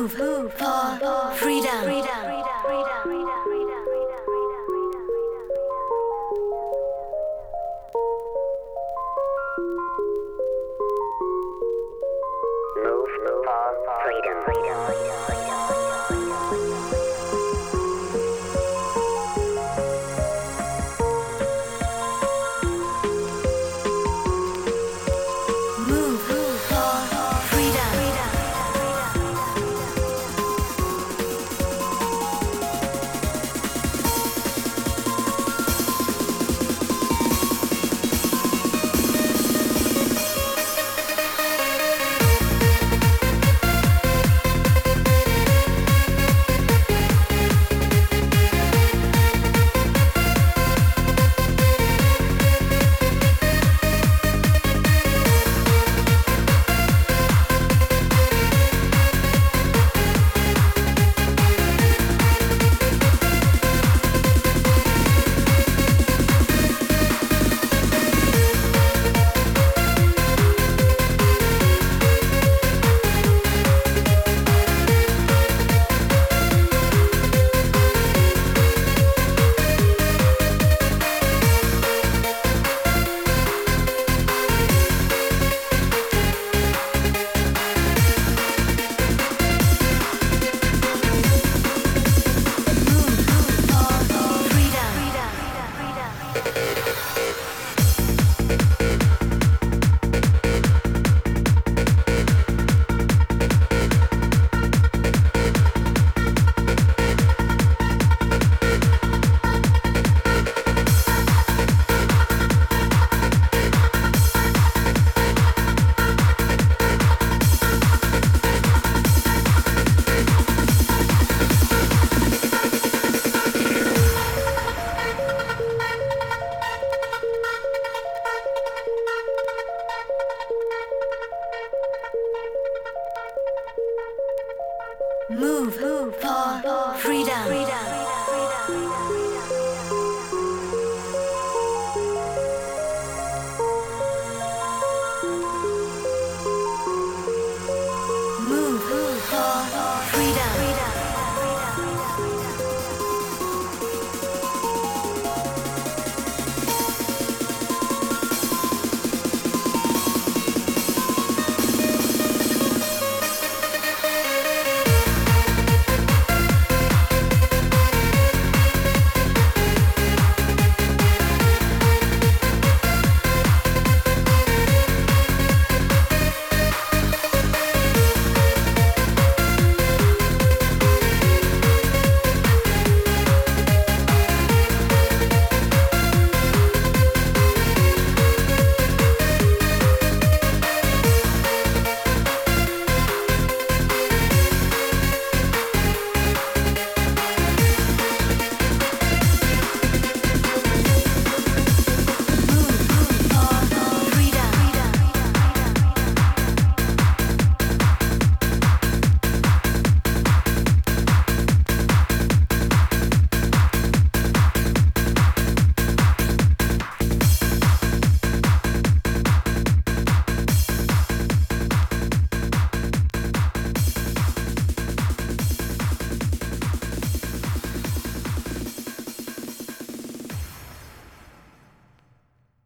move for freedom. Move for freedom.